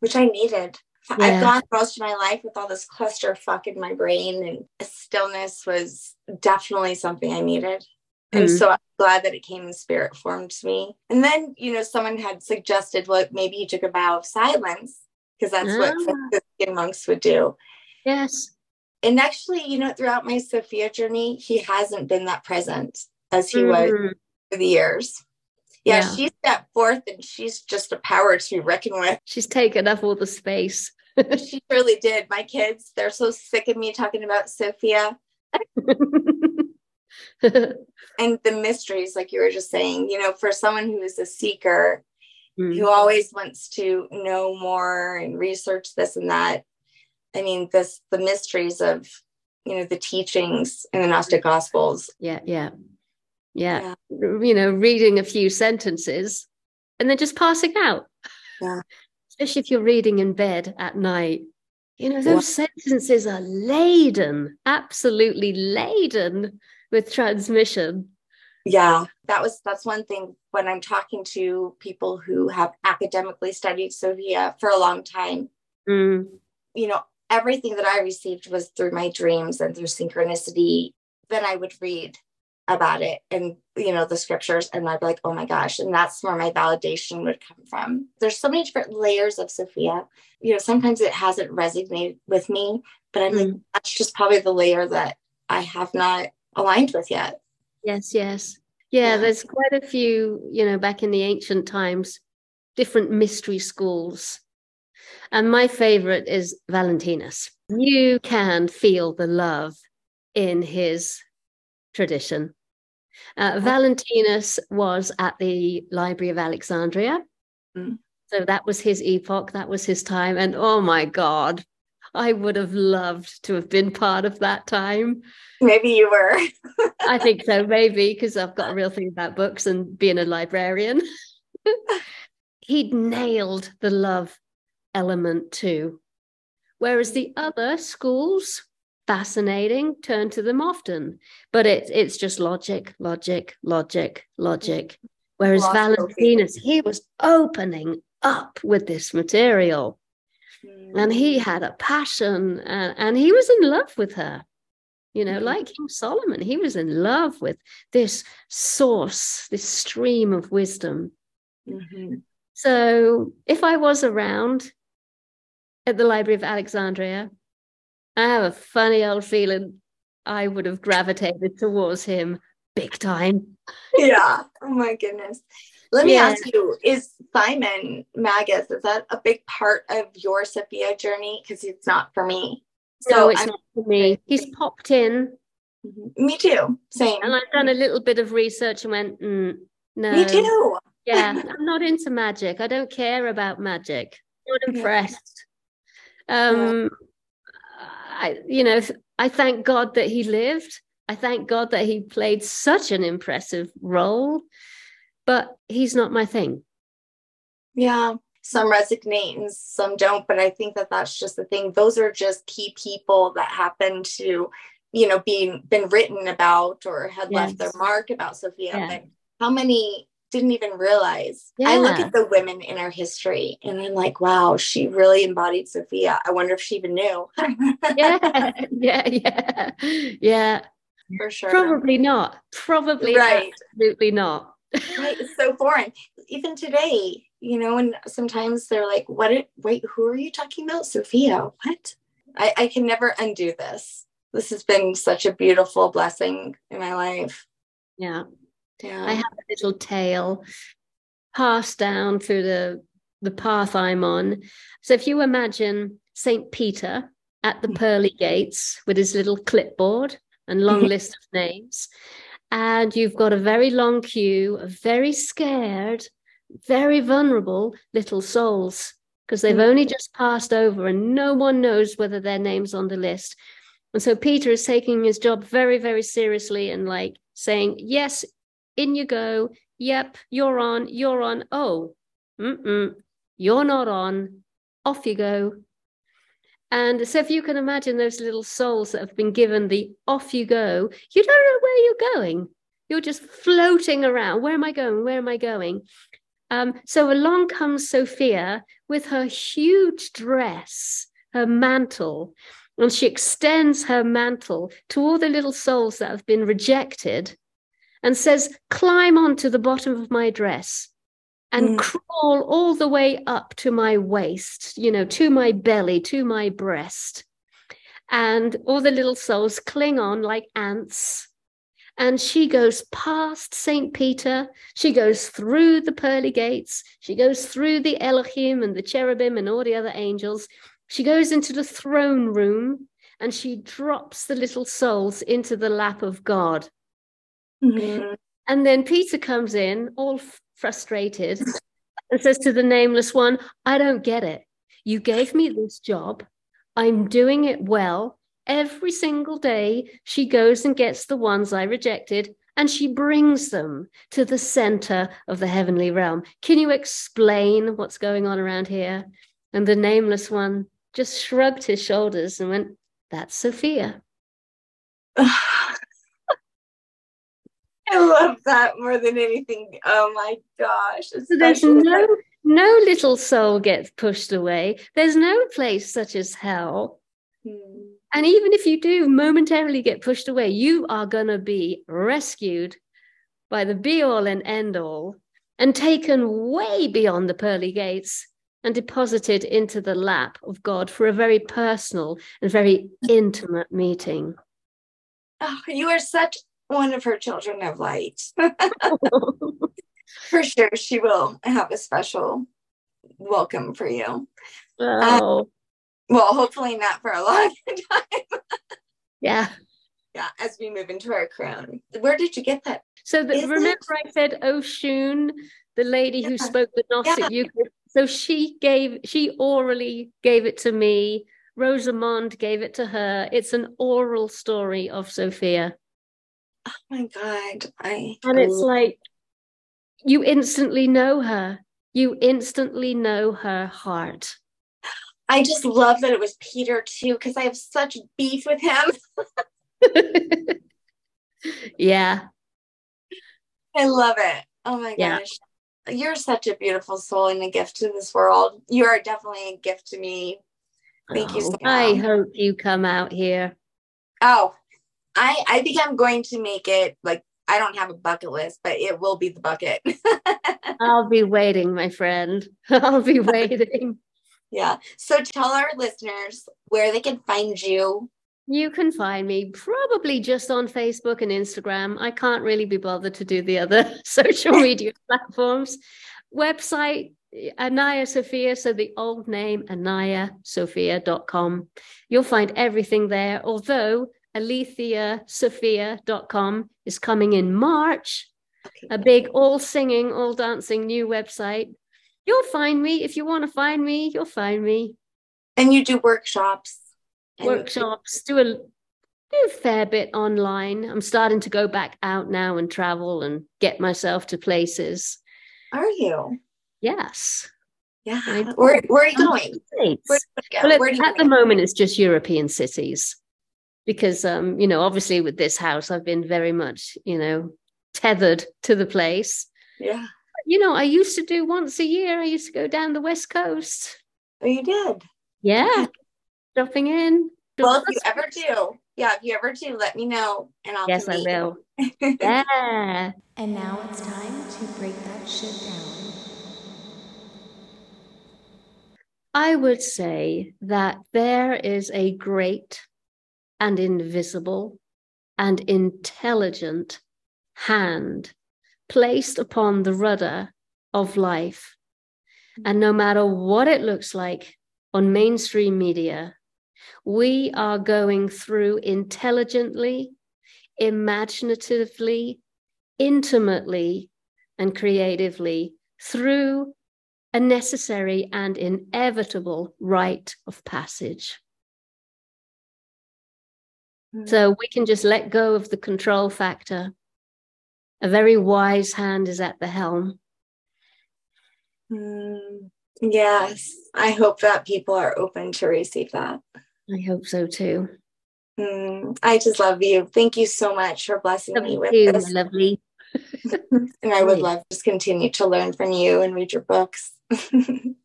Which I needed. Yeah. I've gone most of my life with all this clusterfuck in my brain, and stillness was definitely something I needed. And so I'm glad that it came in spirit form to me. And then, you know, someone had suggested, well, maybe you took a vow of silence, because that's what Franciscan monks would do. Yes. And actually, you know, throughout my Sophia journey, he hasn't been that present as he was for the years. Yeah, she's stepped forth, and she's just a power to reckon with. She's taken up all the space. She really did. My kids, they're so sick of me talking about Sophia. And the mysteries, like you were just saying, you know, for someone who is a seeker, who always wants to know more and research this and that. I mean, this, the mysteries of, you know, the teachings in the Gnostic Gospels. Yeah. You know, reading a few sentences and then just passing out. Yeah. Especially if you're reading in bed at night. You know, those sentences are laden, absolutely laden with transmission. Yeah, that's one thing when I'm talking to people who have academically studied Sophia for a long time. You know, everything that I received was through my dreams and through synchronicity. Then I would read about it and, you know, the scriptures, and I'd be like, oh my gosh. And that's where my validation would come from. There's so many different layers of Sophia. You know, sometimes it hasn't resonated with me, but I'm like, that's just probably the layer that I have not aligned with yet. Yes. Yeah, there's quite a few, you know, back in the ancient times, different mystery schools. And my favorite is Valentinus. You can feel the love in his tradition. Valentinus was at the Library of Alexandria. So that was his epoch, that was his time. And oh my God, I would have loved to have been part of that time. Maybe you were. I think so, maybe, because I've got a real thing about books and being a librarian. He'd nailed the love element too. Whereas the other schools, fascinating, turn to them often. But it's just logic. Whereas Valentinus, he was opening up with this material. And he had a passion, and he was in love with her. You know, like King Solomon, he was in love with this source, this stream of wisdom. So if I was around at the Library of Alexandria, I have a funny old feeling I would have gravitated towards him big time. Yeah. Oh, my goodness. Let me ask you, is Simon Magus, is that a big part of your Sophia journey? Because it's not for me. No, it's not for me. He's popped in. Me too. Same. And I've done a little bit of research and went, no. Me too. Yeah, I'm not into magic. I don't care about magic. I'm not impressed. I thank God that he lived. I thank God that he played such an impressive role. But he's not my thing. Yeah. Some resonate and some don't. But I think that that's just the thing. Those are just key people that happen to, you know, been written about or had left their mark about Sophia. Yeah. But how many didn't even realize? Yeah. I look at the women in our history and I'm like, wow, she really embodied Sophia. I wonder if she even knew. Yeah. For sure. Probably not. Absolutely not. Right, it's so foreign. Even today, you know, and sometimes they're like, wait, who are you talking about? Sophia, what? I can never undo this. This has been such a beautiful blessing in my life. Yeah. I have a little tale passed down through the path I'm on. So if you imagine St. Peter at the pearly gates with his little clipboard and long list of names, and you've got a very long queue of very scared, very vulnerable little souls, because they've only just passed over and no one knows whether their name's on the list. And so Peter is taking his job very, very seriously and like saying, yes, in you go. Yep, you're on. Oh, you're not on. Off you go. And so if you can imagine those little souls that have been given the off you go, you don't know where you're going. You're just floating around. Where am I going? So along comes Sophia with her huge dress, her mantle, and she extends her mantle to all the little souls that have been rejected and says, climb onto the bottom of my dress and crawl all the way up to my waist, you know, to my belly, to my breast. And all the little souls cling on like ants. And she goes past St. Peter. She goes through the pearly gates. She goes through the Elohim and the cherubim and all the other angels. She goes into the throne room and she drops the little souls into the lap of God. Mm-hmm. And then Peter comes in, all frustrated, and says to the nameless one, I don't get it. You gave me this job. I'm doing it well. Every single day, she goes and gets the ones I rejected, and she brings them to the center of the heavenly realm. Can you explain what's going on around here? And the nameless one just shrugged his shoulders and went, that's Sophia. I love that more than anything. Oh, my gosh. So there's no little soul gets pushed away. There's no place such as hell. Hmm. And even if you do momentarily get pushed away, you are going to be rescued by the be-all and end-all and taken way beyond the pearly gates and deposited into the lap of God for a very personal and very intimate meeting. Oh, you are such one of her children of light. For sure, she will have a special welcome for you. Oh. Well, hopefully not for a long time. Yeah. Yeah, as we move into our crown. Where did you get that? So I said Oshun, the lady who spoke the Gnostic Eucharist. So she orally gave it to me. Rosamond gave it to her. It's an oral story of Sophia. Oh my God. It's like you instantly know her. You instantly know her heart. I just love that it was Peter, too, because I have such beef with him. Yeah. I love it. Oh, my gosh. You're such a beautiful soul and a gift to this world. You are definitely a gift to me. Thank you so much. I hope you come out here. Oh, I think I'm going to make it. Like, I don't have a bucket list, but it will be the bucket. I'll be waiting, my friend. I'll be waiting. Yeah. So tell our listeners where they can find you. You can find me probably just on Facebook and Instagram. I can't really be bothered to do the other social media platforms. Website, Anaya Sophia. So the old name, anayasophia.com. You'll find everything there. Although AletheaSophia.com is coming in March. Okay. A big all singing, all dancing new website. You'll find me. If you want to find me, you'll find me. And you do workshops. Do a fair bit online. I'm starting to go back out now and travel and get myself to places. Are you? Yes. Yeah. Where are you going? At the moment, it's just European cities. Because, obviously with this house, I've been very much, tethered to the place. Yeah. I used to do once a year. I used to go down the West Coast. Oh, you did? Yeah. Dropping in. Well, if you ever do, let me know. And I'll Yes, I will. Yeah. And now it's time to break that shit down. I would say that there is a great and invisible and intelligent hand placed upon the rudder of life. And no matter what it looks like on mainstream media, we are going through intelligently, imaginatively, intimately, and creatively through a necessary and inevitable rite of passage. So we can just let go of the control factor. A very wise hand is at the helm. Yes. I hope that people are open to receive that. I hope so too. I just love you. Thank you so much for blessing me with this. Lovely. And I would love to just continue to learn from you and read your books. I'm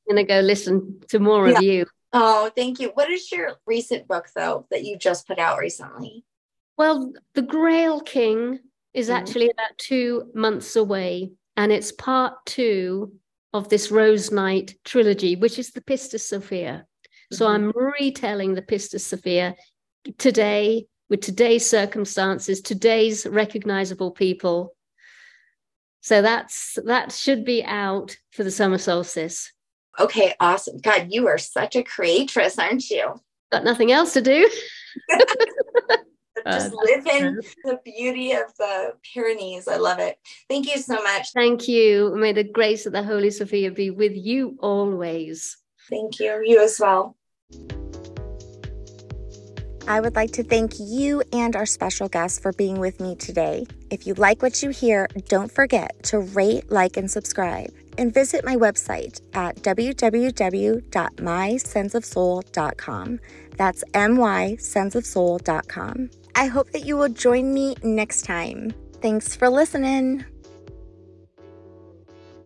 going to go listen to more of you. Oh, thank you. What is your recent book, though, that you just put out recently? Well, The Grail King is actually about 2 months away, and it's part 2 of this Rose Knight trilogy, which is the Pistis Sophia. So I'm retelling the Pistis Sophia today with today's circumstances, today's recognizable people. So that should be out for the summer solstice. Okay, awesome. God, you are such a creatress, aren't you? Got nothing else to do. Just live in the beauty of the Pyrenees. I love it. Thank you so much. Thank you. May the grace of the Holy Sophia be with you always. Thank you. You as well. I would like to thank you and our special guest for being with me today. If you like what you hear, don't forget to rate, like, and subscribe. And visit my website at www.mysenseofsoul.com. That's mysenseofsoul.com. I hope that you will join me next time. Thanks for listening.